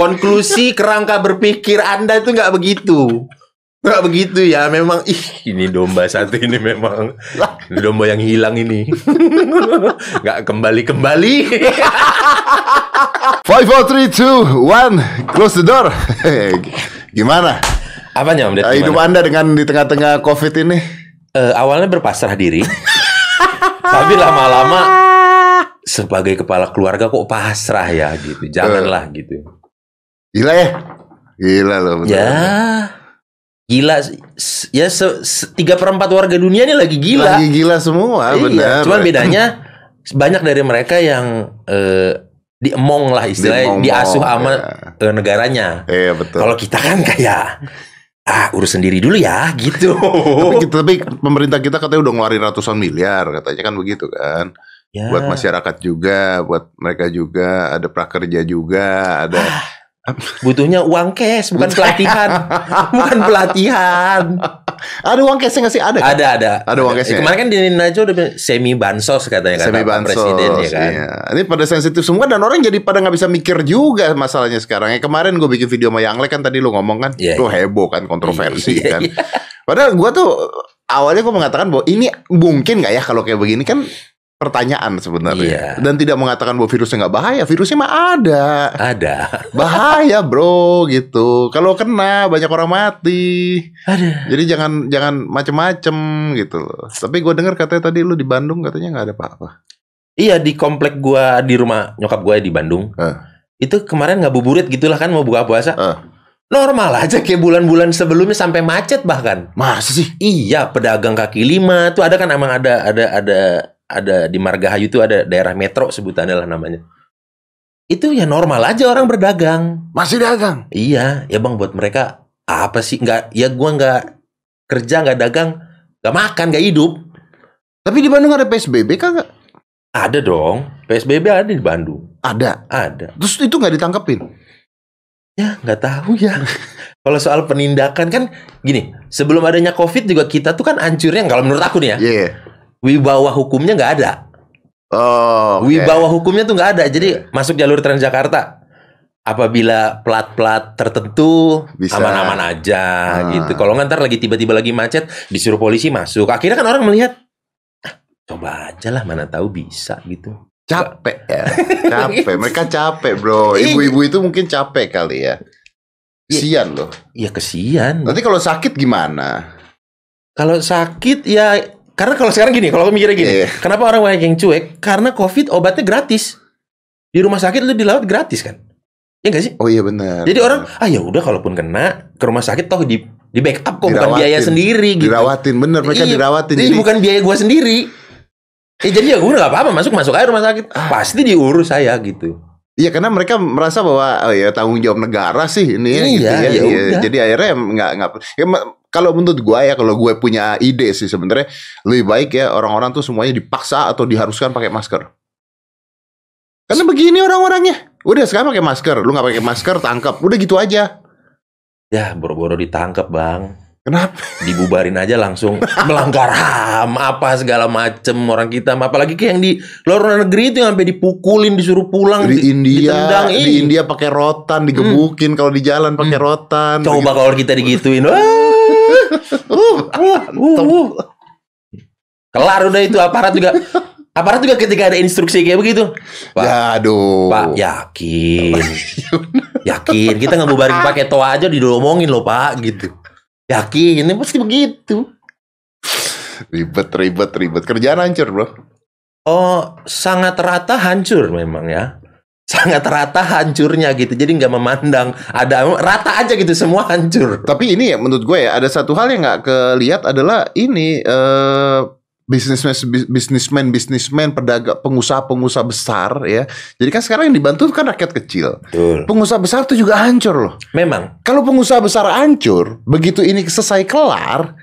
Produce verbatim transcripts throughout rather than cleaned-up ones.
Konklusi kerangka berpikir Anda itu nggak begitu. Nggak begitu ya, memang ih ini domba satu ini memang domba yang hilang ini. Nggak kembali-kembali. five four three two one close the door. Gimana? Apanya, Om Ded? Hidup Anda dengan di tengah-tengah Covid ini? Uh, awalnya berpasrah diri. Tapi lama-lama sebagai kepala keluarga kok pasrah ya gitu. Janganlah uh, gitu. Gila ya? Gila loh betul. Ya. Gila ya, tiga per empat warga dunia ini lagi gila. Lagi gila semua, iya, benar. Cuman bedanya banyak dari mereka yang eh, diemong lah istilahnya, di diasuh sama ya. negaranya. Iya, betul. Kalau kita kan kayak ah urus sendiri dulu ya gitu. Tapi, tapi pemerintah kita katanya udah ngeluarin ratusan miliar katanya kan begitu kan. Ya. Buat masyarakat juga, buat mereka juga, ada prakerja juga, ada ah. butuhnya uang cash, bukan pelatihan. Bukan pelatihan. Ada uang cashnya nggak sih? Ada kan? Ada, ada. Ada uang cashnya. Kemarin kan di Najwa udah semi bansos katanya, semi kata bansos, presiden ya kan. Iya. Ini pada sensitif semua dan orang jadi pada nggak bisa mikir juga masalahnya sekarang. Ya, kemarin gue bikin video sama Yangle kan, tadi lu ngomong kan, yeah, lu heboh kan, kontroversi yeah, kan. Yeah. Padahal gue tuh awalnya gue mengatakan bahwa ini mungkin nggak ya kalau kayak begini kan. Pertanyaan sebenarnya, iya, dan tidak mengatakan bahwa virusnya nggak bahaya. Virusnya mah ada, ada bahaya bro gitu. Kalau kena banyak orang mati. Ada. Jadi jangan jangan macem-macem gitu loh. Tapi gue dengar katanya tadi lu di Bandung katanya nggak ada apa-apa. Iya, di komplek gue, di rumah nyokap gue di Bandung. Uh. Itu kemarin ngabuburit gitulah kan, mau buka puasa. Uh. Normal aja kayak bulan-bulan sebelumnya, sampai macet bahkan. Masa sih? Iya, pedagang kaki lima tuh ada kan, emang ada ada ada. Ada di Margahayu itu ada daerah metro sebutannya lah namanya. Itu ya normal aja orang berdagang. Masih dagang? Iya. Ya bang, buat mereka apa sih? Nggak, ya gua nggak kerja, nggak dagang, nggak makan, nggak hidup. Tapi di Bandung ada P S B B kan? Ada dong. P S B B ada di Bandung. Ada? Ada. Terus itu nggak ditangkepin? Ya nggak tahu ya. Kalau soal penindakan kan gini, sebelum adanya Covid juga kita tuh kan hancurnya, kalau menurut aku nih ya. Iya. Yeah. Wibawa hukumnya nggak ada. Oh, okay. Wibawa hukumnya tuh nggak ada. Jadi okay, masuk jalur Transjakarta, apabila plat-plat tertentu aman-aman aja ah. gitu. Kalau nggak ntar lagi tiba-tiba lagi macet, disuruh polisi masuk. Akhirnya kan orang melihat, ah, coba aja lah, mana tahu bisa gitu. Capek ya, capek. Mereka capek bro. Ibu-ibu itu mungkin capek kali ya. Kesian loh. Iya kesian. Nanti kalau sakit gimana? Kalau sakit ya. Karena kalau sekarang gini, kalau aku mikirnya gini, yeah, kenapa orang banyak yang cuek? Karena Covid obatnya gratis. Di rumah sakit lu dilawat gratis kan? Iya nggak sih? Oh iya benar. Jadi orang, ah ya udah kalaupun kena ke rumah sakit toh di di backup kok, bukan biaya sendiri gitu. Dirawatin, bener mereka iya, dirawatin. Jadi bukan biaya gua sendiri. Eh jadi ya gua nggak apa-apa, masuk masuk aja rumah sakit, pasti diurus saya gitu. Iya, karena mereka merasa bahwa oh ya tanggung jawab negara sih ini iya, gitu ya. Iya, iya. Jadi akhirnya nggak nggak. Ya, kalau menurut gue ya, kalau gue punya ide sih sebenarnya lebih baik ya orang-orang tuh semuanya dipaksa atau diharuskan pakai masker. Karena begini orang-orangnya. Udah sekarang pakai masker, lu nggak pakai masker tangkap. Udah gitu aja. Ya boro-boro ditangkap bang. Kenapa? Dibubarin aja langsung. Melanggar H A M apa segala macem orang kita. Apalagi kayak yang di luar negeri itu yang sampai dipukulin, disuruh pulang, di India, ditendang. Di India pakai rotan, digebukin hmm. kalau di jalan pakai hmm. rotan. Coba begitu, kalau kita digituin. Uh, uh, uh, uh. Kelar udah itu aparat juga. Aparat juga ketika ada instruksi kayak begitu, Pak, ya, aduh. Pak yakin, yakin kita ngebubarin pakai toa aja didomongin loh Pak gitu. Yakin ini pasti begitu. Ribet, ribet, ribet. Kerjaan hancur bro. Oh, sangat rata hancur memang ya. Sangat rata hancurnya gitu. Jadi nggak memandang ada, rata aja gitu, semua hancur. Tapi ini ya menurut gue ya, ada satu hal yang nggak kelihat adalah ini eh, bisnismen, bisnismen, bisnismen, pedagang, pengusaha-pengusaha besar ya. Jadi kan sekarang yang dibantu kan rakyat kecil. Betul. Pengusaha besar itu juga hancur loh. Memang. Kalau pengusaha besar hancur, begitu ini selesai kelar,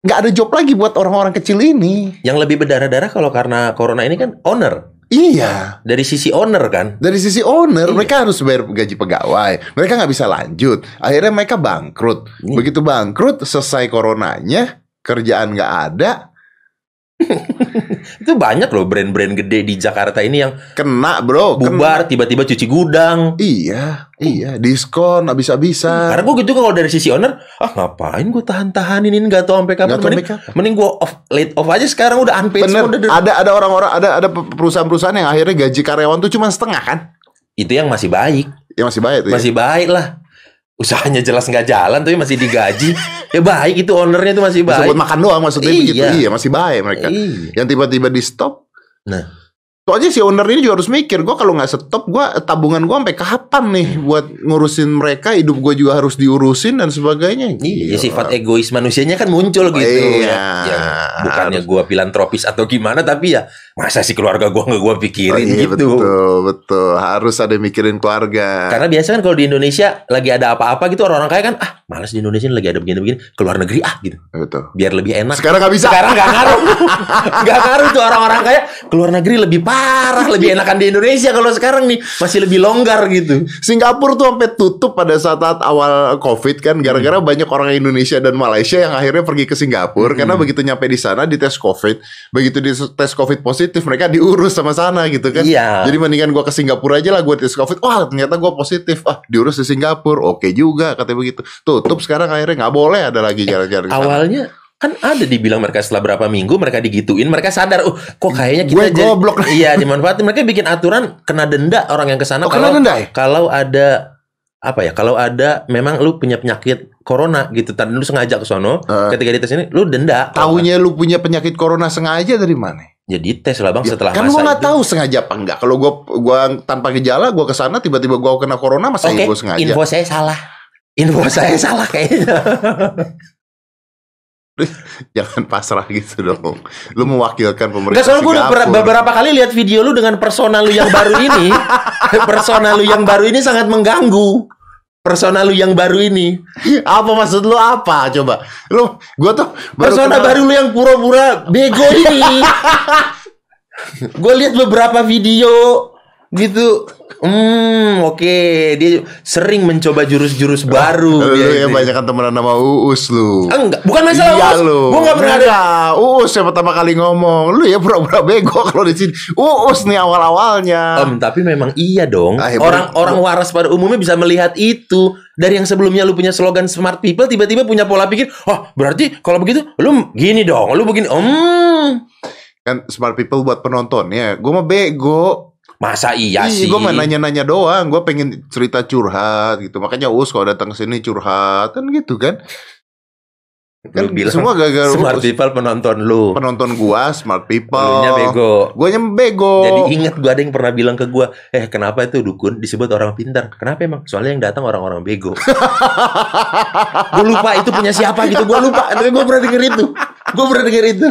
nggak ada job lagi buat orang-orang kecil ini. Yang lebih berdarah-darah kalau karena corona ini kan owner. Iya, dari sisi owner kan. Dari sisi owner, iya, mereka harus bayar gaji pegawai. Mereka nggak bisa lanjut. Akhirnya mereka bangkrut. Ini. Begitu bangkrut, selesai coronanya, kerjaan nggak ada. Itu banyak loh brand-brand gede di Jakarta ini yang kena bro, bubar, kena. Tiba-tiba cuci gudang. Iya, iya, diskon abis-abisan. Karena gue gitu kalau dari sisi owner, ah ngapain gue tahan-tahanin ini nggak tahu sampai kapan. Mending, mending gue off, late off aja sekarang udah unpaid. Bener. Semua. Udah, ada ada orang-orang, ada ada perusahaan-perusahaan yang akhirnya gaji karyawan tuh cuma setengah kan? Itu yang masih baik. Ya masih baik. Tuh, masih ya. Baik lah. Usahanya jelas nggak jalan tapi masih digaji. Ya baik itu ownernya itu masih baik. Bisa buat makan doang maksudnya iya. Begitu. Iya masih baik mereka. Iya. Yang tiba-tiba di stop. Nah, soalnya si owner ini juga harus mikir, gue kalau nggak stop, gue tabungan gue sampai kapan nih buat ngurusin mereka, hidup gue juga harus diurusin dan sebagainya. Iya, ya, sifat egois manusianya kan muncul gitu. Iya. Ya, ya, bukannya gue filantropis atau gimana, tapi ya masa sih keluarga gue nggak gue pikirin oh, iya, gitu. Betul, betul. Harus ada mikirin keluarga. Karena biasanya kan kalau di Indonesia lagi ada apa-apa gitu orang-orang kaya kan, ah malas di Indonesia lagi ada begini-begini, keluar negeri ah gitu. Betul. Biar lebih enak. Sekarang nggak bisa. Sekarang nggak ngaruh. Nggak ngaruh tuh orang-orang kaya keluar negeri lebih parah. Parah, lebih enakan di Indonesia kalau sekarang nih masih lebih longgar gitu. Singapura tuh sampai tutup pada saat awal Covid kan gara-gara hmm. banyak orang Indonesia dan Malaysia yang akhirnya pergi ke Singapura hmm. karena begitu nyampe di sana dites Covid, begitu dites Covid positif mereka diurus sama sana gitu kan. Iya. Jadi mendingan gua ke Singapura aja lah gua tes Covid. Wah, ternyata gua positif. Ah, diurus di Singapura. Oke juga katanya begitu. Tutup sekarang akhirnya nggak boleh ada lagi jalan-jalan. Eh, awalnya kan ada dibilang mereka setelah berapa minggu mereka digituin mereka sadar oh kok kayaknya kita aja iya dimanfaatin mereka bikin aturan kena denda orang yang kesana oh, kalau ya? Kalau ada apa ya kalau ada memang lu punya penyakit corona gitu tadi lu sengaja ke sono uh, ketika dites ini lu denda taunya kan. Lu punya penyakit corona sengaja dari mana ya dites lah bang ya, setelah kan masa kan lu nggak tahu sengaja apa enggak kalau gua gua tanpa gejala gua kesana tiba-tiba gua kena corona masa okay. Gua sengaja info saya salah info saya salah kayaknya. Jangan pasrah gitu dong. Lu mewakilkan pemerintah. Enggak, soalnya gue udah beberapa kali lihat video lu dengan persona lu yang baru ini. Persona lu yang baru ini sangat mengganggu. Persona lu yang baru ini. Apa maksud lu apa? Coba. Lu gue tuh baru persona kenal... baru lu yang pura-pura bego ini. Gue lihat beberapa video gitu. Hmm, oke, okay. Dia sering mencoba jurus-jurus baru. Lu ya, yang banyak kan temenan sama Uus lu. Enggak, bukan masalah iya Uus. Lu. Gua enggak pernah ada Uus yang pertama kali ngomong. Lu ya pura-pura bego kalau di sini. Uus nih awal-awalnya. Om, tapi memang iya dong. Orang-orang waras pada umumnya bisa melihat itu. Dari yang sebelumnya lu punya slogan smart people tiba-tiba punya pola pikir, "Oh, berarti kalau begitu lu gini dong. Lu begini." Hmm. Kan smart people buat penonton ya. Gua mah bego. Masa iya Ih, sih gue main nanya-nanya doang. Gue pengen cerita curhat gitu. Makanya Us kalau datang ke sini curhat kan gitu kan. Kan bilang, semua gagal smart people penonton lu. Penonton gua smart people. Lunya bego. Guanya bego. Jadi inget gua ada yang pernah bilang ke gua, "Eh, kenapa itu dukun disebut orang pintar? Kenapa emang? Soalnya yang datang orang-orang bego." Gua lupa itu punya siapa gitu. Gua lupa. Tapi gua pernah denger itu. Gua pernah denger itu.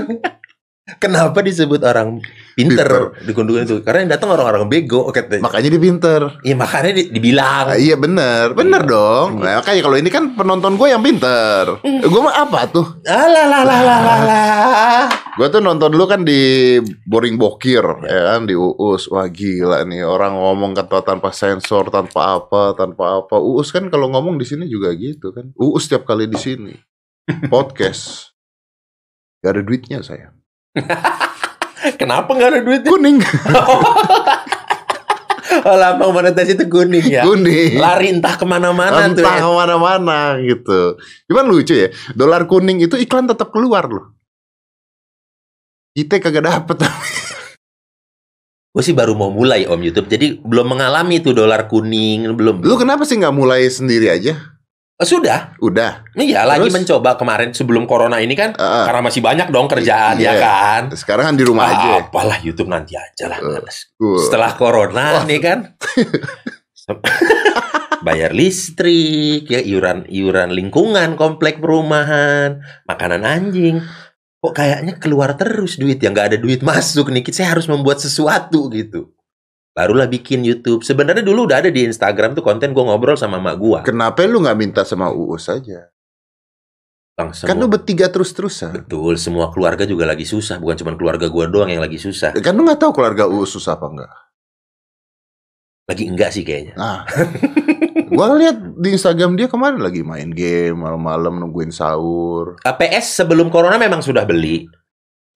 Kenapa disebut orang pinter, pinter. Dukun-dukun itu? Karena yang datang orang-orang bego, katanya. Makanya dia pinter. Iya makanya di, dibilang. Nah, iya bener, bener iya. Dong. Nah, makanya kalau ini kan penonton gue yang pinter. Mm. Gue mah apa tuh? Alah, lah, lah, lah, lah, lah. Gue tuh nonton dulu kan di Boris Bokir, ya kan di Uus. Wah gila nih orang ngomong kata tanpa sensor, tanpa apa, tanpa apa. Uus kan kalau ngomong di sini juga gitu kan. Uus tiap kali di sini podcast, gak ada duitnya saya. Kenapa gak ada duitnya? Kuning. Oh, lambang monetisasi itu kuning ya. Kuning. Lari entah kemana-mana tuh. Entah kemana-mana gitu. Cuman lucu ya, dolar kuning itu iklan tetap keluar loh. Kita kagak dapet. Gue sih baru mau mulai om YouTube, jadi belum mengalami tuh dolar kuning belum. Lu kenapa sih gak mulai sendiri aja? Sudah, udah. Iya, lagi mencoba kemarin sebelum corona ini kan, uh, karena masih banyak dong kerjaan iya. Ya kan. Sekarang kan di rumah ah, aja. Apalah YouTube nanti aja lah. Uh, uh. Setelah corona uh. nih kan, bayar listrik, ya iuran iuran lingkungan, komplek perumahan, makanan anjing. Kok kayaknya keluar terus duit yang nggak ada duit masuk nih. Saya harus membuat sesuatu gitu. Barulah bikin YouTube. Sebenarnya dulu udah ada di Instagram tuh konten gue ngobrol sama emak gue. Kenapa lu nggak minta sama Uus aja? Langsung. Kan lu bertiga terus-terusan. Betul. Semua keluarga juga lagi susah. Bukan cuma keluarga gue doang yang lagi susah. Kan lu nggak tahu keluarga Uus susah apa enggak? Lagi enggak sih kayaknya. Nah, gue lihat di Instagram dia kemarin lagi main game malam-malam nungguin sahur. P S sebelum corona memang sudah beli.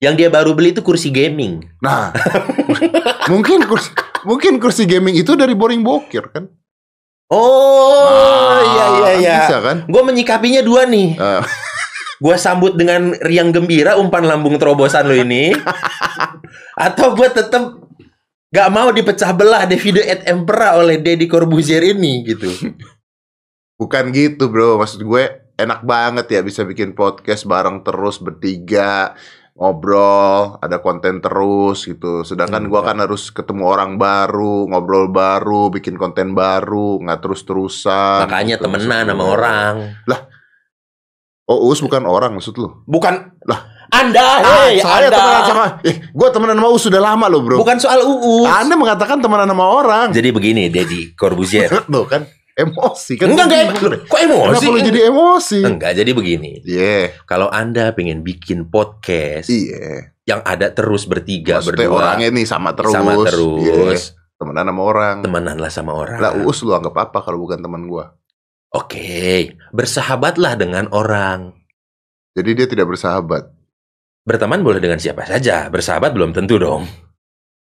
Yang dia baru beli itu kursi gaming. Nah, mungkin kursi, mungkin kursi gaming itu dari Boris Bokir kan? Oh, nah, iya iya iya. Bisa kan? Gue menyikapinya dua nih. Uh. Gue sambut dengan riang gembira umpan lambung terobosan lo ini. Atau gue tetap gak mau dipecah belah David at Emperor oleh Deddy Corbuzier ini gitu. Bukan gitu bro, maksud gue enak banget ya bisa bikin podcast bareng terus bertiga. Ngobrol, ada konten terus gitu. Sedangkan hmm, gue kan harus ketemu orang baru, ngobrol baru, bikin konten baru, nggak terus-terusan. Makanya gitu, temenan sama orang. Lah, oh Uus bukan orang maksud lu? Bukan. Lah, Anda, hei, ah, Anda. Temenan sama, eh, gue temenan sama Uus sudah lama loh bro. Bukan soal Uus. Anda mengatakan temenan sama orang. Jadi begini, Deddy Corbuzier. Tuh kan. Emosi kan? Enggak, enggak em- kok emosi? Kenapa boleh jadi emosi? Enggak, jadi begini. Yeah. Kalau Anda pengen bikin podcast, yeah, yang ada terus bertiga, maksudnya berdua, orangnya nih sama terus, sama terus, yeah, temenan sama orang, temenanlah sama orang. Lah Uus lu anggap apa kalau bukan teman gua? Oke, okay, bersahabatlah dengan orang. Jadi dia tidak bersahabat. Berteman boleh dengan siapa saja, bersahabat belum tentu dong.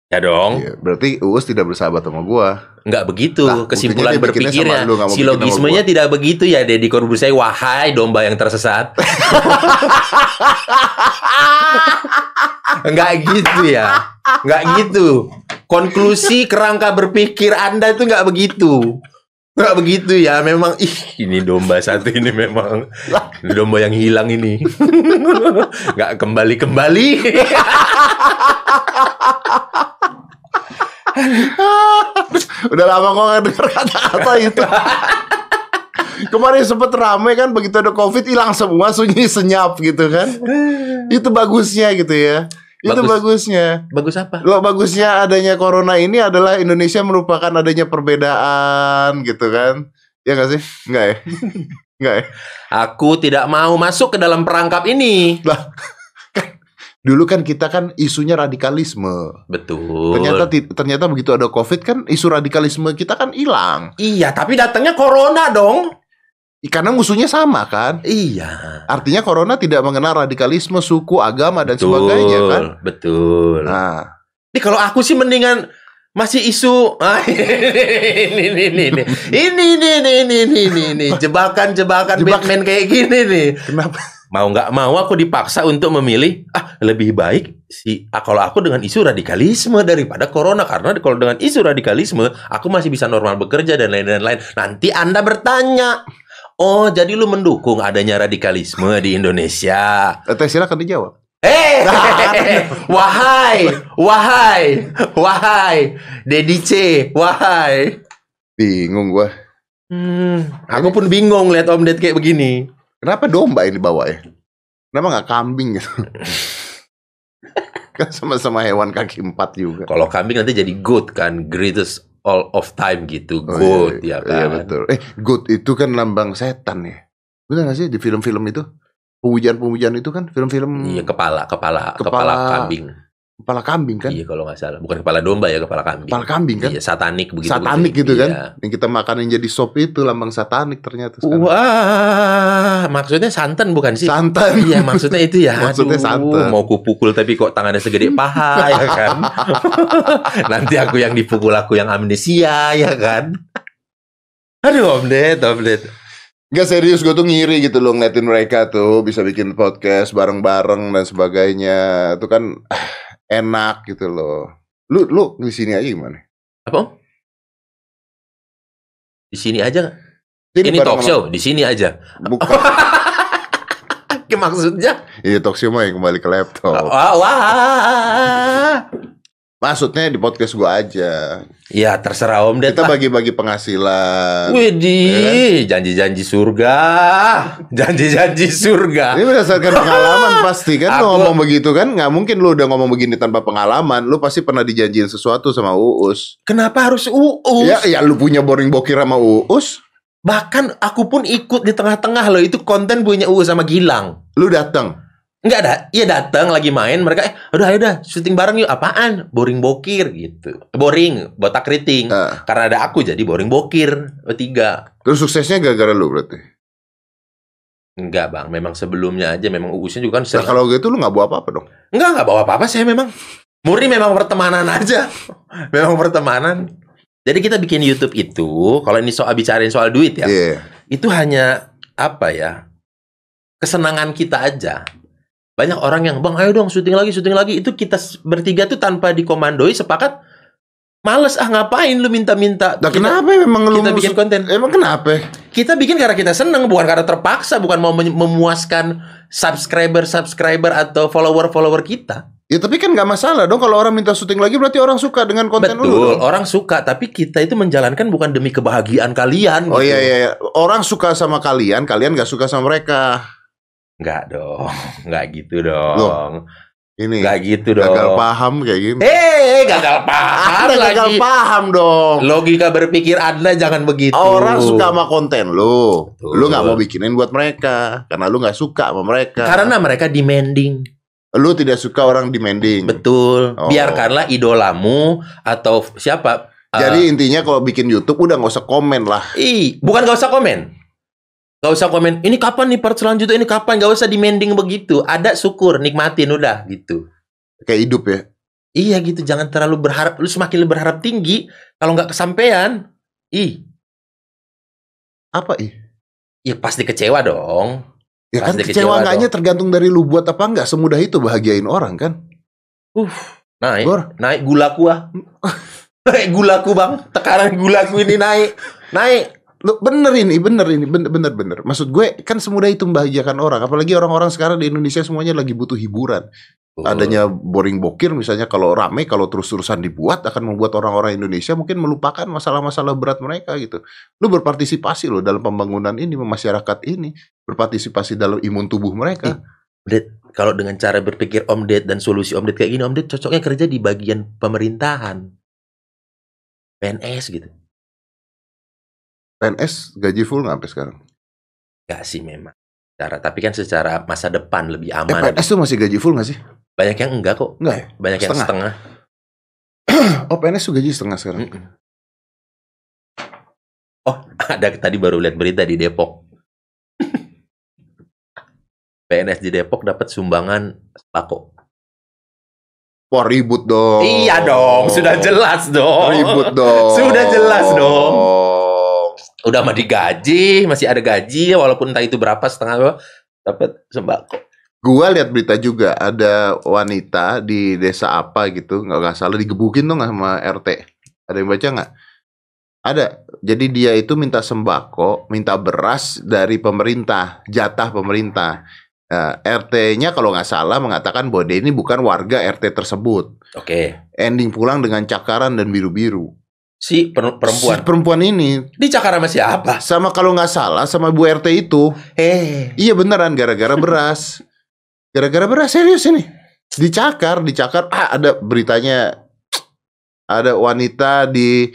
Ya dong. Iya, berarti Uus tidak bersahabat sama gua. Enggak begitu. Nah, kesimpulan berpikirnya, lu, silogismenya tidak begitu ya Deddy Corbuzier. Wahai domba yang tersesat. Enggak gitu ya. Enggak gitu. Konklusi kerangka berpikir Anda itu enggak begitu. Enggak begitu ya. Memang ih, ini domba satu ini memang ini domba yang hilang ini. Enggak kembali-kembali. Udah lama kok gak denger kata-kata itu. Kemarin sempet rame kan, begitu ada covid hilang semua, sunyi senyap gitu kan. Itu bagusnya gitu ya. Itu bagus, bagusnya. Bagus apa? Loh, bagusnya adanya corona ini adalah Indonesia merupakan adanya perbedaan gitu kan. Ya gak sih? Enggak ya? Enggak ya? Aku tidak mau masuk ke dalam perangkap ini. Lah, dulu kan kita kan isunya radikalisme. Betul. Ternyata ternyata begitu ada covid kan isu radikalisme kita kan hilang. Iya, tapi datangnya corona dong. Karena musuhnya sama kan. Iya. Artinya corona tidak mengenal radikalisme, suku, agama dan betul, sebagainya kan. Betul. Nah, ini kalau aku sih mendingan masih isu ah, ini ini ini ini ini ini ini ini ini ini jebakan-jebakan Batman kayak gini nih. Kenapa? Mau gak mau aku dipaksa untuk memilih, ah lebih baik si ah, kalau aku dengan isu radikalisme daripada corona. Karena kalau dengan isu radikalisme aku masih bisa normal bekerja dan lain-lain. Nanti Anda bertanya, oh jadi lu mendukung adanya radikalisme di Indonesia. Teh silakan dijawab. Eh hey, wahai Wahai Wahai Deddy C, wahai. Bingung gua. hmm, Aku pun bingung lihat Om Ded kayak begini. Kenapa domba ini bawa ya? Kenapa gak kambing gitu? Kan sama-sama hewan kaki empat juga. Kalau kambing nanti jadi goat kan, greatest all of time gitu. Goat, oh, iya, ya kan? Iya betul. Eh goat itu kan lambang setan ya. Bener gak sih di film-film itu? Pemujaan-pemujaan itu kan film-film. Iya kepala, kepala, kepala, kepala kambing. Kepala kambing kan? Iya kalau gak salah. Bukan kepala domba ya, kepala kambing. Kepala kambing kan? Iya, satanik begitu. Satanik begitu, gitu iya, kan? Yang kita makan yang jadi sop itu lambang satanik ternyata. Sekarang. Wah, maksudnya santan bukan sih? Santan. Iya, maksudnya itu ya. Maksudnya aduh, santan. Mau kupukul tapi kok tangannya segede paha ya kan? Nanti aku yang dipukul, aku yang amnesia ya kan? Aduh, Om Ded, Om Ded. Gak serius, gue tuh ngiri gitu loh ngeliatin mereka tuh bisa bikin podcast bareng-bareng dan sebagainya. Itu kan enak gitu loh. Lu lu di sini aja gimana? Apa? Di sini aja. Jadi ini talk show, di sini aja. Bukan. Maksudnya? Iya talk show mah yang kembali ke laptop. Wah. wah. Maksudnya di podcast gua aja. Ya terserah Om Ded. Kita bagi-bagi penghasilan. Widih, ya kan? Janji-janji surga. Janji-janji surga. Ini berdasarkan pengalaman pasti kan. Aku... Lu ngomong begitu kan gak mungkin lu udah ngomong begini tanpa pengalaman. Lu pasti pernah dijanjiin sesuatu sama Uus. Kenapa harus Uus? Ya, ya lu punya Boris Bokir sama Uus. Bahkan aku pun ikut di tengah-tengah loh. Itu konten punya Uus sama Gilang. Lu datang. Enggak ada, iya datang lagi main mereka eh udah ayo dah syuting bareng yuk. Apaan? Boris Bokir gitu. Boring, botak keriting. Uh. Karena ada aku jadi Boris Bokir bertiga. Terus suksesnya gara-gara lu berarti. Enggak bang, memang sebelumnya aja, memang Uusnya juga kan sering. Nah, kalau gitu lu gak bawa apa-apa dong? Enggak, gak bawa apa-apa, saya memang murni memang pertemanan aja. Memang pertemanan. Jadi kita bikin YouTube itu, kalau ini soal bicarain soal duit ya, yeah. Itu hanya apa ya, kesenangan kita aja. Banyak orang yang, bang ayo dong syuting lagi, syuting lagi. Itu kita bertiga tuh tanpa dikomandoi, sepakat. Males, ah ngapain lu minta-minta. Nah, kenapa memang lu kita bikin konten? Emang kenapa? Kita bikin karena kita seneng, bukan karena terpaksa, bukan mau memuaskan subscriber-subscriber atau follower-follower kita. Ya tapi kan gak masalah dong kalau orang minta syuting lagi, berarti orang suka dengan konten lu. Betul, orang suka, tapi kita itu menjalankan bukan demi kebahagiaan kalian. Oh gitu. Iya iya, orang suka sama kalian, kalian gak suka sama mereka. Enggak dong, enggak gitu dong. Loh. Ini gak gitu dong. Gagal paham kayak gini. Eh, gagal paham lagi. Gagal paham dong. Logika berpikir Anda jangan begitu. Orang suka sama konten lu. Betul. Lu gak mau bikinin buat mereka karena lu gak suka sama mereka. Karena mereka demanding. Lu tidak suka orang demanding. Betul. Oh. Biarkanlah idolamu atau siapa. Jadi uh, intinya kalau bikin YouTube udah gak usah komen lah. Ih, bukan gak usah komen. Gak usah komen, ini kapan nih part selanjutnya, ini kapan, gak usah demanding begitu. Ada syukur, nikmatin udah gitu. Kayak hidup ya? Iya gitu, jangan terlalu berharap, lu semakin berharap tinggi, kalau gak kesampean, ih. Apa ih? Ya pasti kecewa dong. Ya pasti kan kecewa, kecewa gaknya tergantung dari lu buat apa enggak, semudah itu bahagiain orang kan? Uh, naik, Bor. Naik gula kuah. Naik gula ku bang, tekanan gula ku ini naik, naik. Loh, bener ini, bener ini, bener, bener, bener. Maksud gue kan semudah itu membahagiakan orang. Apalagi orang-orang sekarang di Indonesia semuanya lagi butuh hiburan. Oh. Adanya Boris Bokir misalnya, kalau rame, kalau terus-terusan dibuat akan membuat orang-orang Indonesia mungkin melupakan masalah-masalah berat mereka gitu. Lu berpartisipasi loh dalam pembangunan ini, masyarakat ini. Berpartisipasi dalam imun tubuh mereka. Eh, kalau dengan cara berpikir Om Ded dan solusi Om Ded kayak gini, Om Ded cocoknya kerja di bagian pemerintahan, P N S gitu. P N S gaji full nggak sampai sekarang? Gak sih memang. Cara, tapi kan secara masa depan lebih aman. Eh, P N S tuh masih gaji full nggak sih? Banyak yang enggak kok. Enggak ya? Banyak setengah. Yang setengah. Oh P N S tuh gaji setengah sekarang. Mm -mm. Oh ada, tadi baru lihat berita di Depok. P N S di Depok dapat sumbangan sembako. Wah ribut dong. Iya dong, sudah jelas dong. Ribut dong. Sudah jelas dong. Udah mah digaji, masih ada gaji walaupun entah itu berapa, setengah dapat sembako. Gua lihat berita juga ada wanita di desa apa gitu, nggak salah digebukin dong sama R T. Ada yang baca nggak? Ada. Jadi dia itu minta sembako, minta beras dari pemerintah, jatah pemerintah. Nah, R T-nya kalau nggak salah mengatakan bahwa dia ini bukan warga R T tersebut. Oke. Ending pulang dengan cakaran dan biru-biru. Si perempuan, si perempuan ini dicakar sama siapa? Sama kalau nggak salah sama Bu R T itu. Eh, hey. Iya beneran, gara-gara beras, gara-gara beras serius ini. Dicakar, dicakar. Ah, ada beritanya, ada wanita di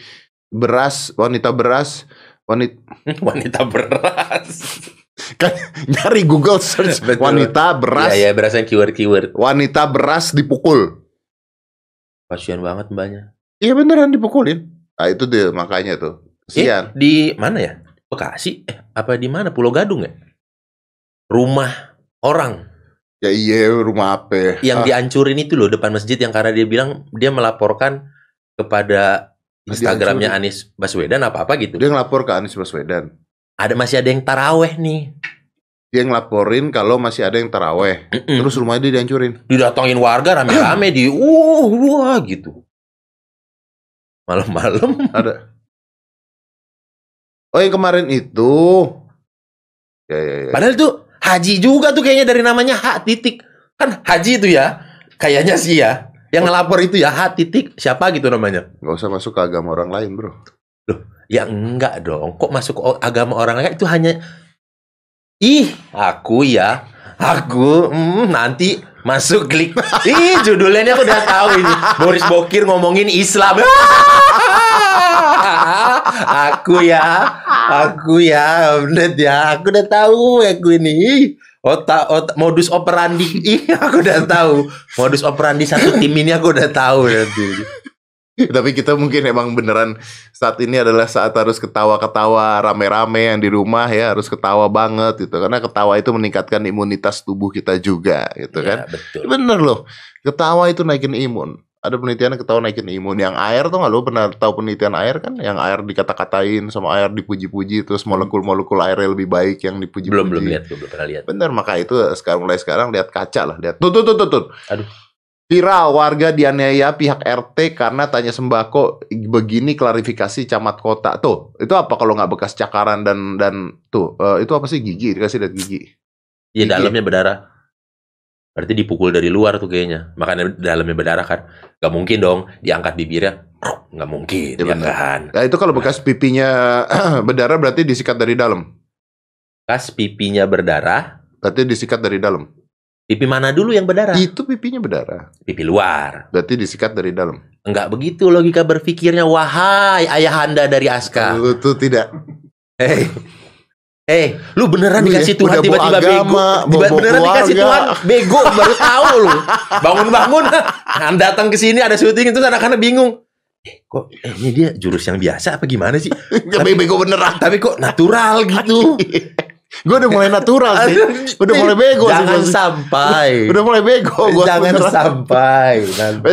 beras, wanita beras, wanita, wanita beras. Kan nyari Google search wanita beras. Iya, ya, berasnya keyword-keyword. Wanita beras dipukul. Kasian banget mbaknya. Iya beneran dipukulin. Nah, itu deh makanya tuh. Sian. Eh, di mana ya? Bekasi? Eh, apa di mana? Pulau Gadung ya? Rumah orang. Ya iya, rumah apa? Yang ah. dihancurin itu loh depan masjid, yang karena dia bilang dia melaporkan kepada Instagramnya Anies Baswedan apa-apa gitu. Dia ngelapor ke Anies Baswedan. Ada masih ada yang taraweh nih. Dia ngelaporin kalau masih ada yang taraweh. Mm -mm. Terus rumahnya dia dihancurin. Didatangin warga rame-rame di uh wah gitu. Malam-malam ada. Oh yang kemarin itu ya, ya, ya. Padahal tuh Haji juga tuh kayaknya, dari namanya H titik. Kan Haji itu ya, kayaknya sih ya, yang ngelapor itu ya H titik siapa gitu namanya. Gak usah masuk ke agama orang lain bro. Loh ya enggak dong, kok masuk ke agama orang lain itu hanya. Ih aku ya, aku mm, nanti masuk klik. Ih judulnya ini aku udah tahu ini. Boris Bokir ngomongin Islam. Aku ya, aku ya, bener ya. Aku udah tahu aku ini. Otak, otak modus operandi. Ih, aku udah tahu. Modus operandi satu tim ini aku udah tahu nanti. Tapi kita mungkin emang beneran saat ini adalah saat harus ketawa-ketawa rame-rame yang di rumah ya, harus ketawa banget gitu. Karena ketawa itu meningkatkan imunitas tubuh kita juga gitu ya, kan. Betul. Bener loh, ketawa itu naikin imun. Ada penelitian ketawa naikin imun. Yang air tuh nggak, lo pernah tahu penelitian air kan? Yang air dikata-katain sama air dipuji-puji, terus molekul-molekul airnya lebih baik yang dipuji-puji. Belum, belum lihat, belum pernah lihat. Bener, maka itu sekarang mulai sekarang lihat kaca lah, lihat. Tuh, tuh, tuh, tuh, tuh. Aduh. Viral, warga dianiaya pihak R T karena tanya sembako. Begini klarifikasi camat kota. Tuh, itu apa kalau nggak bekas cakaran dan dan tuh uh, itu apa sih, gigi? Dikasih lihat gigi. Iya, dalamnya berdarah. Berarti dipukul dari luar tuh kayaknya. Makanya dalamnya berdarah kan. Gak mungkin dong diangkat bibirnya. Gak mungkin ya, diangkat. Nah, itu kalau bekas pipinya berdarah berarti disikat dari dalam. Bekas pipinya berdarah berarti disikat dari dalam. Pipi mana dulu yang berdarah? Itu pipinya berdarah. Pipi luar. Berarti disikat dari dalam. Enggak begitu logika berpikirnya, wahai ayahanda dari Aska. Lu tuh tidak. Hei, hey, lu beneran lu dikasih ya, Tuhan tiba-tiba bego. Tiba beneran keluarga. Dikasih Tuhan bego, baru tahu lu. Bangun-bangun, datang ke sini ada syuting itu anak-anak bingung. Eh, kok eh, ini dia jurus yang biasa apa gimana sih? Gak bego beneran. Tapi kok natural gitu. Gue udah mulai natural sih. Udah mulai bego. Jangan sih, sampai udah mulai bego gua. Jangan natural. Sampai nanti.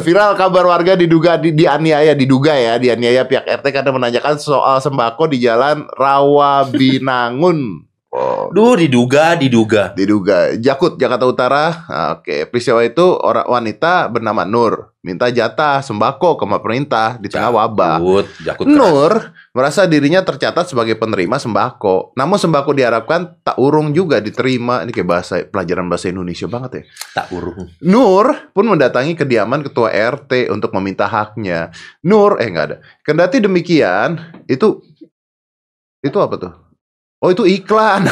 Viral kabar warga diduga di, dianiaya diduga ya dianiaya pihak R T karena menanyakan soal sembako di Jalan Rawabinangun. Oh. Duh, diduga, diduga. Diduga. Jakut, Jakarta Utara. Nah, oke, okay. Peristiwa itu orang wanita bernama Nur minta jatah sembako ke pemerintah di tengah wabah. Jakut, jakut Nur merasa dirinya tercatat sebagai penerima sembako. Namun sembako diharapkan tak urung juga diterima. Ini kayak bahasa pelajaran bahasa Indonesia banget ya. Tak urung. Nur pun mendatangi kediaman ketua R T untuk meminta haknya. Nur eh nggak ada. Kendati demikian, itu itu apa tuh? Oh, itu iklan.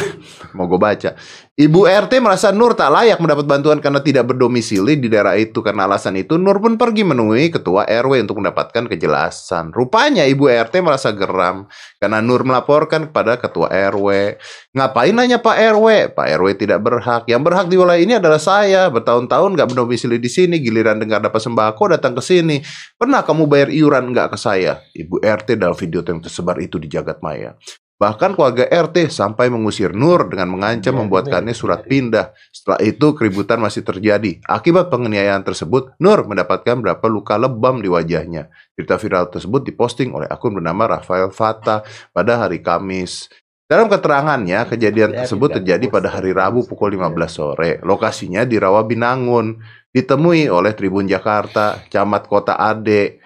Mau gue baca. Ibu R T merasa Nur tak layak mendapat bantuan karena tidak berdomisili di daerah itu. Karena alasan itu Nur pun pergi menemui ketua R W untuk mendapatkan kejelasan. Rupanya Ibu R T merasa geram karena Nur melaporkan kepada ketua R W. Ngapain nanya Pak R W? Pak R W tidak berhak. Yang berhak di wilayah ini adalah saya. Bertahun-tahun gak berdomisili di sini. Giliran dengar dapat sembako datang ke sini. Pernah kamu bayar iuran gak ke saya? Ibu R T dalam video yang tersebar itu di jagat maya. Bahkan keluarga R T sampai mengusir Nur dengan mengancam ya, membuatkannya surat pindah. Setelah itu keributan masih terjadi. Akibat penganiayaan tersebut, Nur mendapatkan beberapa luka lebam di wajahnya. Cerita viral tersebut diposting oleh akun bernama Rafael Fata pada hari Kamis. Dalam keterangannya, kejadian tersebut terjadi pada hari Rabu pukul lima belas sore. Lokasinya di Rawabinangun. Ditemui oleh Tribun Jakarta, Camat Kota Ade.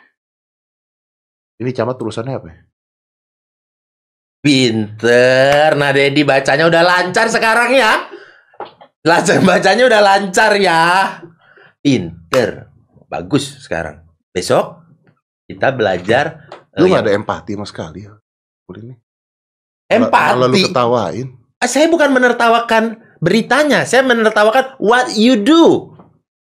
Ini camat tulisannya apa ya? Pinter, nah Dedi bacanya udah lancar sekarang ya. Lancar bacanya udah lancar ya. Pinter, bagus sekarang. Besok kita belajar. Lu nggak ada empati mas sekali ya? Ini. Empati. Kalau lu ketawain. Saya bukan menertawakan beritanya, saya menertawakan what you do.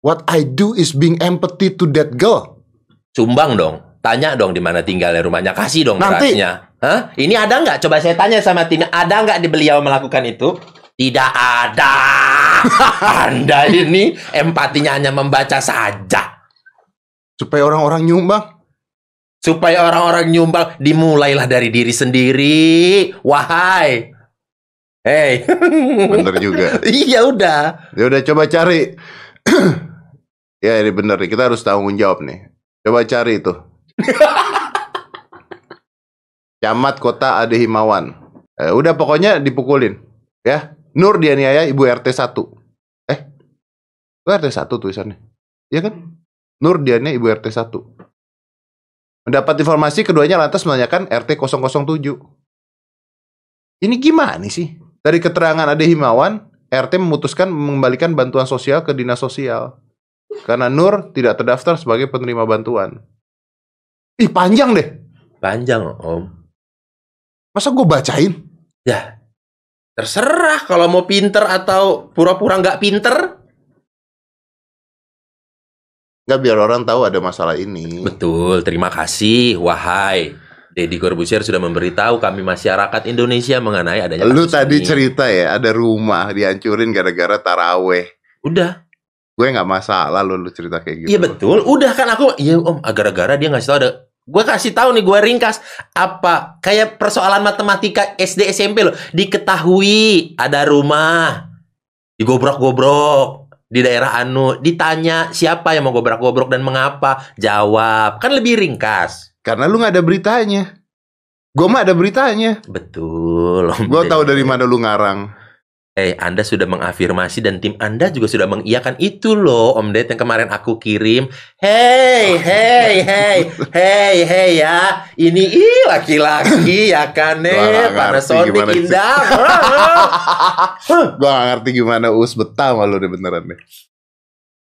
What I do is being empathy to that girl. Sumbang dong. Tanya dong di mana tinggalnya rumahnya, kasih dong berasnya. Hah? Ini ada nggak? Coba saya tanya sama Tina, ada nggak di beliau melakukan itu? Tidak ada. Anda ini empatinya hanya membaca saja. Supaya orang-orang nyumbang, supaya orang-orang nyumbang, dimulailah dari diri sendiri. Wahai, hey, bener juga. Iya udah. Ya udah coba cari. Ya ini bener nih, kita harus tanggung jawab nih. Coba cari itu. Camat Kota Ade Himawan. Eh, udah pokoknya dipukulin ya. Nur dianiaya Ibu R T satu. Eh, Ibu R T satu tulisannya. Iya kan? Nur dianiaya Ibu R T satu. Mendapat informasi keduanya lantas menanyakan R T nol nol tujuh. Ini gimana sih? Dari keterangan Ade Himawan, R T memutuskan mengembalikan bantuan sosial ke dinas sosial karena Nur tidak terdaftar sebagai penerima bantuan. Ih, panjang deh. Panjang om. Masa gue bacain? Ya terserah kalau mau pinter atau pura-pura nggak pinter. Nggak, biar orang tahu ada masalah ini. Betul, terima kasih wahai Deddy Corbuzier sudah memberitahu kami masyarakat Indonesia mengenai adanya. Lu tadi ini cerita ya, ada rumah dihancurin gara-gara taraweh. Udah Gue nggak masalah lo lu cerita kayak gitu. Iya betul. Udah kan aku, iya om, gara-gara dia ngasih tahu ada. Gue kasih tahu nih, gue ringkas apa kayak persoalan matematika S D S M P lo, diketahui ada rumah digobrok-gobrok di daerah anu, ditanya siapa yang mau gobrak-gobrok dan mengapa, jawab, kan lebih ringkas. Karena lu nggak ada beritanya. Gue mah ada beritanya. Betul. Gue tahu dari mana lu ngarang. Eh, Anda sudah mengafirmasi dan tim Anda juga sudah mengiyakan itu loh, Om Det, yang kemarin aku kirim. Hey, hey, hey, hey, hey ya. Ini ih laki-laki ya kan, eh, Panasonic indah. Gua gak ngerti gimana us betah malu deh beneran deh.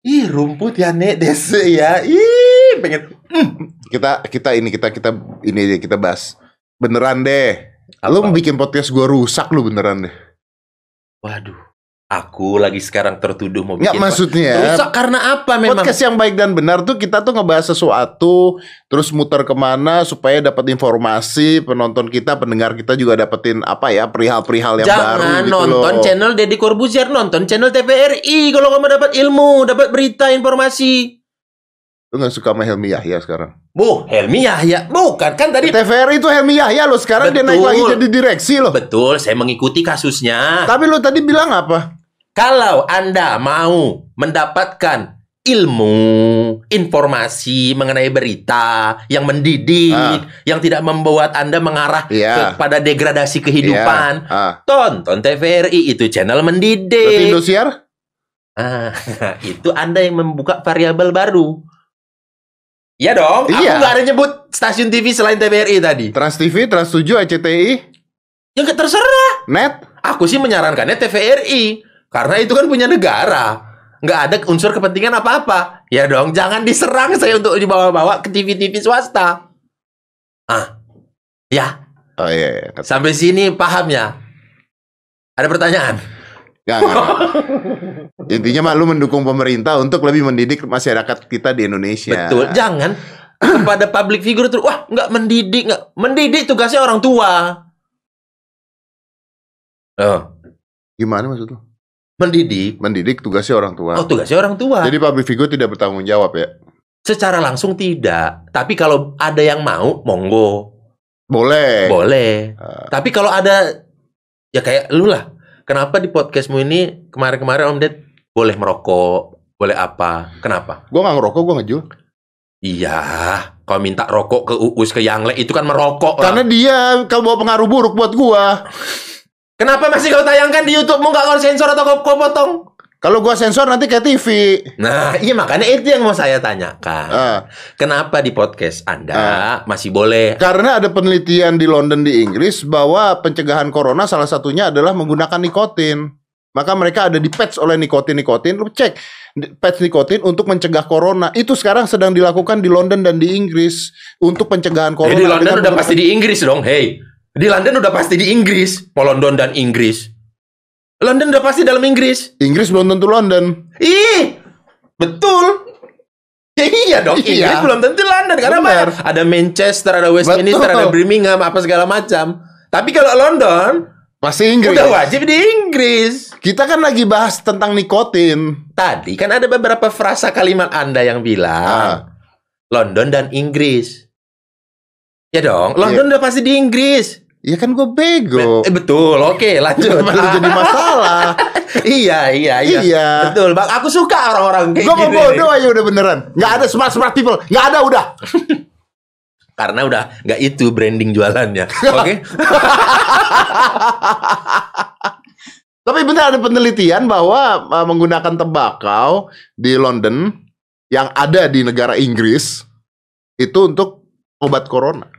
Ih, rumput ya, Nek, dese ya. Ih, pengen mm. Kita kita ini kita kita ini aja kita bahas. Beneran deh. Apa? Lu bikin podcast gua rusak lu beneran deh. Waduh, aku lagi sekarang tertuduh mau bikin. Nggak, maksudnya rusak karena apa memang? Podcast yang baik dan benar tuh kita tuh ngebahas sesuatu, terus muter kemana supaya dapat informasi, penonton kita, pendengar kita juga dapetin apa ya, perihal-perihal yang Jangan baru gitu. Jangan nonton loh. Channel Deddy Corbuzier, nonton channel T V R I kalau kamu dapat ilmu, dapat berita, informasi. Lu gak suka sama Helmi Yahya sekarang? Bu, Helmi Yahya. Bukan, kan tadi T V R I itu Helmi Yahya loh. Sekarang betul. Dia naik lagi jadi direksi loh. Betul, saya mengikuti kasusnya. Tapi lu tadi bilang apa? Kalau Anda mau mendapatkan ilmu, informasi mengenai berita yang mendidik, ah. yang tidak membuat Anda mengarah yeah. kepada degradasi kehidupan, yeah. ah. tonton T V R I, itu channel mendidik. Indosiar? Ah, itu Anda yang membuka variabel baru. Ya dong, iya. Aku gak ada nyebut stasiun T V selain T V R I tadi. Trans T V, Trans tujuh, A C T I. Ya terserah. Net. Aku sih menyarankannya T V R I, karena itu kan punya negara, gak ada unsur kepentingan apa-apa. Ya dong, jangan diserang saya untuk dibawa-bawa ke T V-T V swasta. Ah, ya. Oh iya, iya. Sampai sini paham ya? Ada pertanyaan? Gak, gak, gak. Intinya mah lu mendukung pemerintah untuk lebih mendidik masyarakat kita di Indonesia. Betul, jangan kepada public figure tuh, wah nggak mendidik, nggak mendidik tugasnya orang tua. Oh, gimana maksud lu? Mendidik, mendidik tugasnya orang tua. Oh, tugasnya orang tua. Jadi public figure tidak bertanggung jawab ya? Secara langsung tidak, tapi kalau ada yang mau, monggo. Boleh. Boleh. Uh. Tapi kalau ada, ya kayak lu lah. Kenapa di podcastmu ini kemarin-kemarin Om Det boleh merokok, boleh apa? Kenapa? Gue gak ngerokok, gue ngejul. Iya, kalau minta rokok ke Uus, ke Yangle, itu kan merokok. Karena lah. Dia kalau bawa pengaruh buruk buat gue. Kenapa masih kau tayangkan di YouTube-mu, gak kau sensor atau kau, kau potong? Kalau gue sensor nanti kayak T V. Nah, iya makanya itu yang mau saya tanyakan. Uh. Kenapa di podcast Anda uh. masih boleh? Karena ada penelitian di London di Inggris bahwa pencegahan corona salah satunya adalah menggunakan nikotin. Maka mereka ada di patch oleh nikotin-nikotin. Lu cek patch nikotin untuk mencegah corona. Itu sekarang sedang dilakukan di London dan di Inggris untuk pencegahan corona. Jadi di London udah pasti di Inggris dong. Hey, di London udah pasti di Inggris. Mau London dan Inggris. London udah pasti dalam Inggris. Inggris belum tentu London. Ih, betul. Ya iya dong. Iya. Inggris belum tentu London. Karena apa? Ada Manchester, ada Westminster, ada Birmingham, apa segala macam. Tapi kalau London pasti Inggris. Udah wajib di Inggris. Kita kan lagi bahas tentang nikotin. Tadi kan ada beberapa frasa kalimat Anda yang bilang ah. London dan Inggris. Ya dong. London yeah. udah pasti di Inggris. Ya kan gue bego. Eh, betul, oke okay, lanjut. Malah jadi masalah. iya, iya, iya, iya. Betul, bang. Aku suka orang-orang kayak gua gitu. Gue mau bodoh aja udah beneran. Gak ada smart-smart people. Gak ada udah. Karena udah gak itu branding jualannya. Oke. Okay? Tapi bener ada penelitian bahwa uh, menggunakan tembakau di London yang ada di negara Inggris itu untuk obat corona.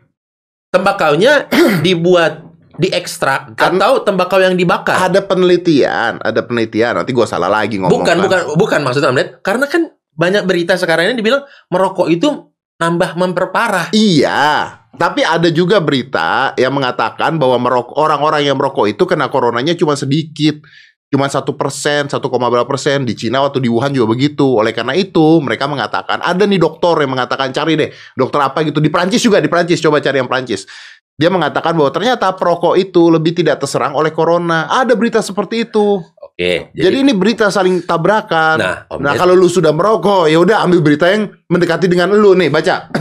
Tembakaunya dibuat diekstrak atau tembakau yang dibakar? Ada penelitian, ada penelitian. Nanti gue salah lagi ngomong. Bukan, kan. bukan, bukan maksudnya Om Det. Karena kan banyak berita sekarang ini dibilang merokok itu nambah memperparah. Iya. Tapi ada juga berita yang mengatakan bahwa merokok, orang-orang yang merokok itu kena coronanya cuma sedikit, cuma satu persen, satu koma berapa persen. Di Cina waktu di Wuhan juga begitu. Oleh karena itu mereka mengatakan ada nih dokter yang mengatakan cari deh dokter apa gitu di Prancis juga di Prancis coba cari yang Prancis. Dia mengatakan bahwa ternyata perokok itu lebih tidak terserang oleh corona. Ada berita seperti itu. Oke, jadi, jadi ini berita saling tabrakan. Nah, nah kalau lu sudah merokok, ya udah ambil berita yang mendekati dengan lu nih, baca.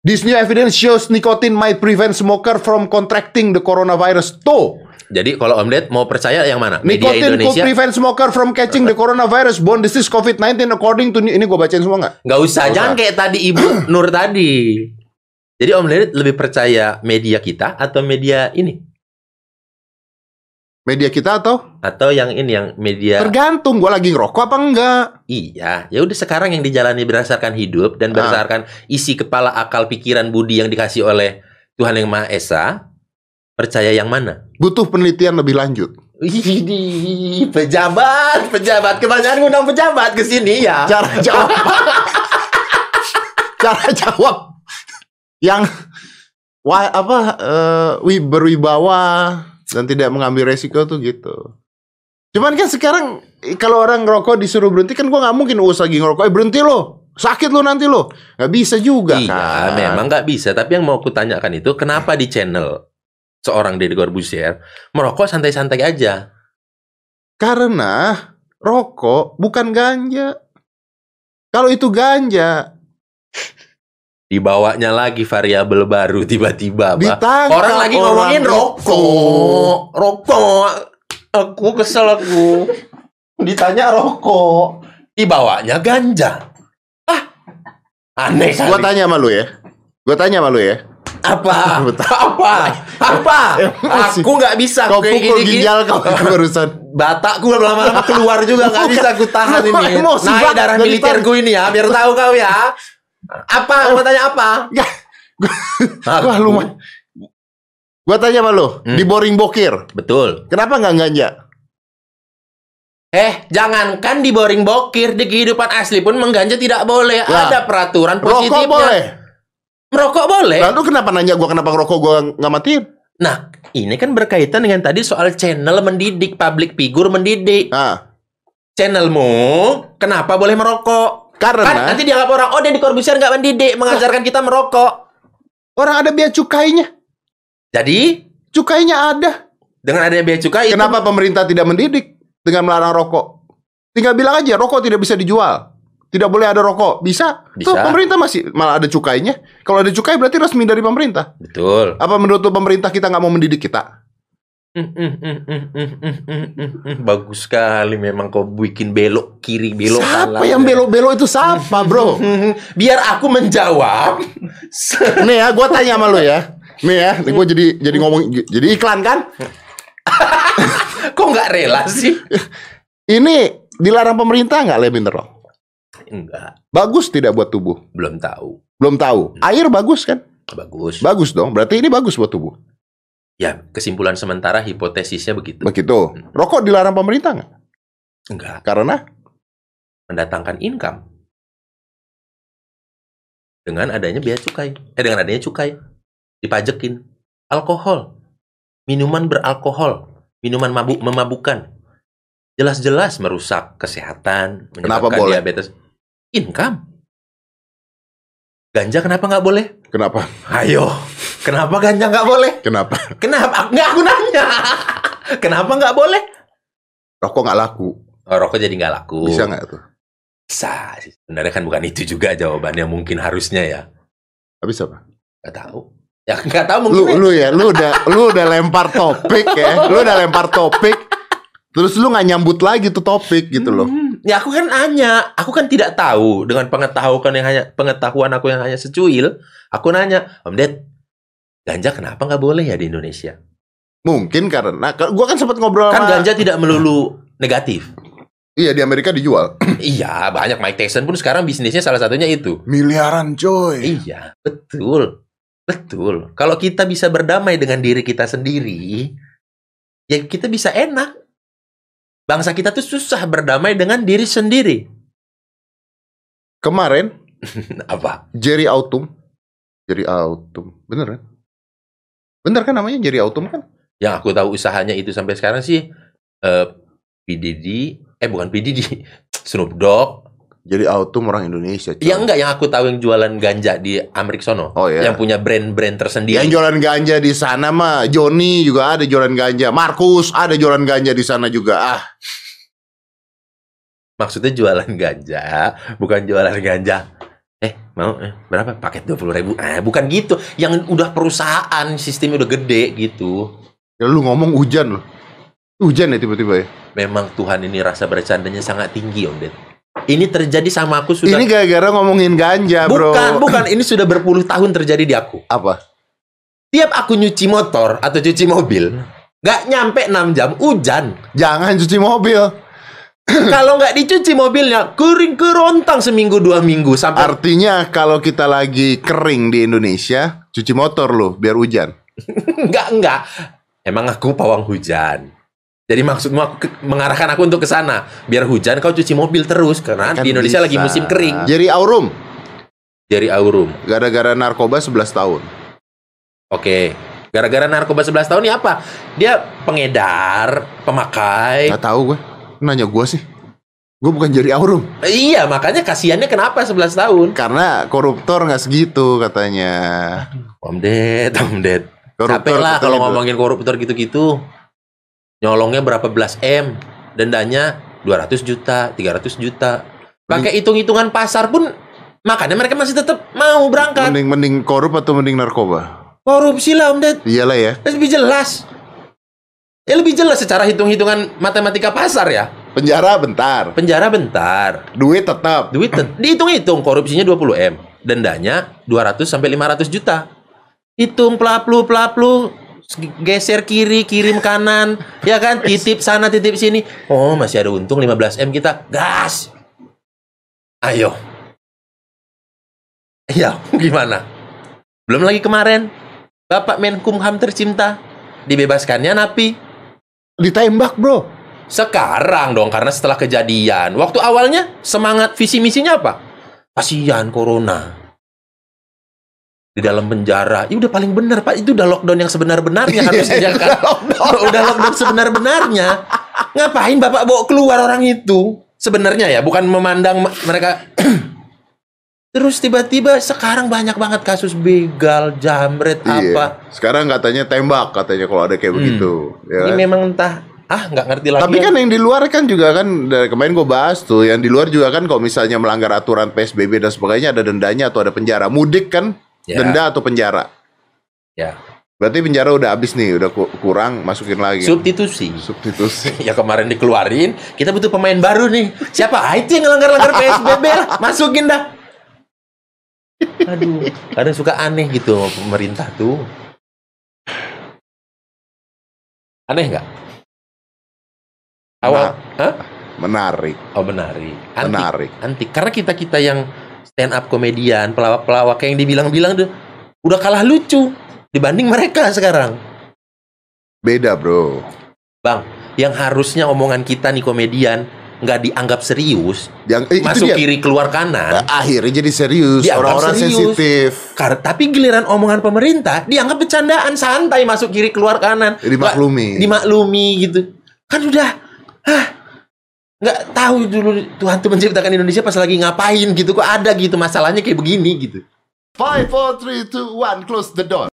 This new evidence shows nicotine might prevent smoker from contracting the coronavirus. Tuh. Jadi kalau Om Ded mau percaya yang mana? Media nicotine Indonesia could prevent smoker from catching the coronavirus borne disease covid nineteen according to new. Ini gue bacain semua nggak? Nggak usah, jangan kayak tadi Ibu Nur tadi. Jadi Om Ded lebih percaya media kita atau media ini? Media kita atau? Atau yang ini yang media. Tergantung gue lagi ngerokok apa enggak. Iya, ya udah sekarang yang dijalani berdasarkan hidup dan berdasarkan ah. isi kepala, akal, pikiran, budi yang dikasih oleh Tuhan Yang Maha Esa. Percaya yang mana? Butuh penelitian lebih lanjut. Wih, pejabat, pejabat. Kebanyakan ngundang pejabat ke sini ya. Cara jawab. Cara jawab yang wah, apa uh, berwibawa dan tidak mengambil resiko tuh gitu. Cuman kan sekarang kalau orang ngerokok disuruh berhenti kan gua nggak mungkin us lagi ngerokok. Eh, berhenti lo. Sakit lo nanti lo. Nggak bisa juga. Iya, kan. Memang nggak bisa. Tapi yang mau kutanyakan itu kenapa di channel seorang Deddy Corbuzier merokok santai-santai aja? Karena rokok bukan ganja. Kalau itu ganja, dibawanya lagi variabel baru tiba-tiba. Orang lagi orang ngomongin rokok, rokok. Aku kesel aku. Ditanya rokok, dibawanya ganja. Ah, aneh. Gua tanya sama lu ya. Gua tanya sama lu ya. Apa? Apa? Apa? Aku nggak bisa. Kau pukul ginjal kau barusan. Batak gue lama-lama keluar juga nggak bisa gue tahan ini. Naik darah militer gue ini ya. Biar tahu kau ya. Apa? Gue tanya apa? Gue lumayan. Gue tanya sama lo. Di Boris Bokir. Betul. Kenapa nggak ganja? Eh, jangankan di Boris Bokir, di kehidupan asli pun mengganja tidak boleh. Ada peraturan positifnya. Rokok boleh. Merokok boleh. Lalu kenapa nanya gue kenapa ngerokok gue nggak matiin? Nah, ini kan berkaitan dengan tadi soal channel mendidik, public figure mendidik. Ah. Channelmu kenapa boleh merokok? Karena kan nanti dianggap orang, oh Deddy Corbuzier nggak mendidik, mengajarkan kita merokok. Orang ada biaya cukainya. Jadi cukainya ada. Dengan adanya biaya cukai. Kenapa itu pemerintah tidak mendidik dengan melarang rokok? Tinggal bilang aja rokok tidak bisa dijual. Tidak boleh ada rokok. Bisa. Bisa. Tuh pemerintah masih malah ada cukainya. Kalau ada cukai berarti resmi dari pemerintah. Betul. Apa menurut tuh pemerintah kita nggak mau mendidik kita? Mm, mm, mm, mm, mm, mm, mm, mm. Bagus sekali memang kau bikin belok kiri belok kanan. Siapa yang belok-belok itu siapa, bro? Biar aku menjawab. Nih ya, gue tanya sama lo ya. Nih ya, gue jadi jadi ngomong jadi iklan kan? Kok nggak rela sih? Ini dilarang pemerintah nggak lebih bener? Enggak. Bagus tidak buat tubuh? Belum tahu. Belum tahu. Hmm. Air bagus kan? Bagus. Bagus dong. Berarti ini bagus buat tubuh. Ya, kesimpulan sementara hipotesisnya begitu. Begitu. Hmm. Rokok dilarang pemerintah nggak? Enggak. Karena mendatangkan income dengan adanya biaya cukai. Eh, dengan adanya cukai dipajekin. Alkohol, minuman beralkohol, minuman mabuk memabukan, jelas-jelas merusak kesehatan, menyebabkan kenapa diabetes. Boleh? Income. Ganja kenapa nggak boleh? Kenapa? Ayo, kenapa ganja nggak boleh? Kenapa? Kenapa? Nggak aku nanya. Kenapa nggak boleh? Rokok nggak laku. Oh, rokok jadi nggak laku. Bisa nggak tuh? Bisa. Sebenarnya kan bukan itu juga jawabannya mungkin harusnya ya. Habis apa? Nggak tahu. Ya nggak tahu mungkin. Lu, lu ya, lu udah, lu udah lempar topik ya. Lu udah lempar topik. Terus lu nggak nyambut lagi tuh topik gitu loh. Hmm. Ya aku kan nanya, aku kan tidak tahu dengan pengetahuan yang hanya pengetahuan aku yang hanya secuil. Aku nanya, Om Ded, ganja kenapa nggak boleh ya di Indonesia? Mungkin karena, gua kan sempat ngobrol kan sama... ganja tidak melulu negatif. Iya, di Amerika dijual. Iya, banyak. Mike Tyson pun sekarang bisnisnya salah satunya itu. Miliaran coy. Iya, betul, betul. Kalau kita bisa berdamai dengan diri kita sendiri, ya kita bisa enak. Bangsa kita tuh susah berdamai dengan diri sendiri. Kemarin apa? Jerry Autumn. Jerry Autumn. Bener kan? Bener kan namanya Jerry Autumn kan? Yang aku tahu usahanya itu sampai sekarang sih uh, P D D, eh bukan P D D, Snoop Dogg, Jadi Autum orang Indonesia. Iya enggak, yang aku tahu yang jualan ganja di Amerika sono. Oh, yeah. Yang punya brand-brand tersendiri. Yang jualan ganja di sana mah Joni juga ada jualan ganja, Markus ada jualan ganja di sana juga. Ah. Maksudnya jualan ganja, bukan jualan ganja. Eh, mau eh, berapa? Paket dua puluh ribu. Eh, bukan gitu. Yang udah perusahaan, sistemnya udah gede gitu. Ya lu ngomong hujan loh. Hujan ya tiba-tiba ya. Memang Tuhan ini rasa bercandanya sangat tinggi, Om Ded. Ini terjadi sama aku sudah. Ini gara-gara ngomongin ganja, bro. Bukan, bukan. Ini sudah berpuluh tahun terjadi di aku. Apa? Tiap aku nyuci motor atau cuci mobil, nggak nyampe enam jam hujan. Jangan cuci mobil. Kalau nggak dicuci mobilnya, kering kerontang seminggu dua minggu sampai. Artinya kalau kita lagi kering di Indonesia, cuci motor loh biar hujan. Nggak, nggak. Emang aku pawang hujan. Jadi maksudmu aku mengarahkan aku untuk ke sana biar hujan kau cuci mobil terus karena kan di Indonesia bisa. Lagi musim kering. Jadi aurum. Jadi aurum. Gara-gara narkoba sebelas tahun. Oke. Gara-gara narkoba sebelas tahun ini apa? Dia pengedar, pemakai. Gak tahu gue. Nanya gue sih. Gue bukan jadi aurum. Iya, makanya kasihannya kenapa sebelas tahun? Karena koruptor nggak segitu katanya. Aduh, Om Ded, Om Ded. Capek lah kalau ngomongin koruptor gitu-gitu. Nyolongnya berapa belas M, dendanya dua ratus juta, tiga ratus juta. Pakai hitung-hitungan pasar pun, makanya mereka masih tetap mau berangkat. Mending mending korup atau mending narkoba? Korupsi lah, Om Ded. Iyalah ya. Lebih jelas. Ya lebih jelas secara hitung-hitungan matematika pasar ya. Penjara bentar. Penjara bentar. Duit tetap. Duit tetap. Dihitung-hitung korupsinya dua puluh M, dendanya dua ratus sampai lima ratus juta. Hitung pelaplu-pelaplu. Geser kiri, kirim kanan. Ya kan, titip sana, titip sini. Oh, masih ada untung lima belas M kita. Gas. Ayo. Ya, gimana? Belum lagi kemarin Bapak Menkumham tercinta dibebaskannya napi. Ditembak, bro. Sekarang dong, karena setelah kejadian. Waktu awalnya, semangat visi misinya apa? Kasihan corona di dalam penjara, ya udah paling benar Pak, itu udah lockdown yang sebenar-benarnya harusnya kan. Udah lockdown sebenar-benarnya. Ngapain Bapak bawa keluar orang itu? Sebenarnya ya, bukan memandang mereka. Terus tiba-tiba sekarang banyak banget kasus begal, jamret, iya. Apa? Sekarang katanya tembak, katanya kalau ada kayak hmm. begitu. Ya ini kan? Memang entah. Ah, nggak ngerti lagi. Tapi kan yang di luar kan juga kan dari kemarin gue bahas tuh, yang di luar juga kan kalau misalnya melanggar aturan P S B B dan sebagainya ada dendanya atau ada penjara. Mudik kan? Ya. Denda atau penjara? Ya. Berarti penjara udah habis nih, udah kurang, masukin lagi. Substitusi. Substitusi. Ya kemarin dikeluarin, kita butuh pemain baru nih. Siapa? Ah, itu yang ngelanggar-langgar P S B B lah. Masukin dah. Aduh, kadang suka aneh gitu pemerintah tuh. Aneh nggak? Awal, hah? Menarik. Oh, menarik. Antik. Menarik. Antik. Karena kita-kita yang stand up komedian, pelawak-pelawak yang dibilang-bilang tuh udah kalah lucu dibanding mereka sekarang. Beda, bro. Bang, yang harusnya omongan kita nih komedian nggak dianggap serius, yang, eh, masuk kiri keluar kanan, nah, akhirnya jadi serius. Orang-orang sensitif. Tapi giliran omongan pemerintah dianggap bercandaan, santai masuk kiri keluar kanan. Dimaklumi. Gak, dimaklumi gitu. Kan udah, hah. Nggak tahu dulu Tuhan tuh menciptakan Indonesia pas lagi ngapain gitu. Kok ada gitu masalahnya kayak begini gitu. Five, four, three, two, one, close the door.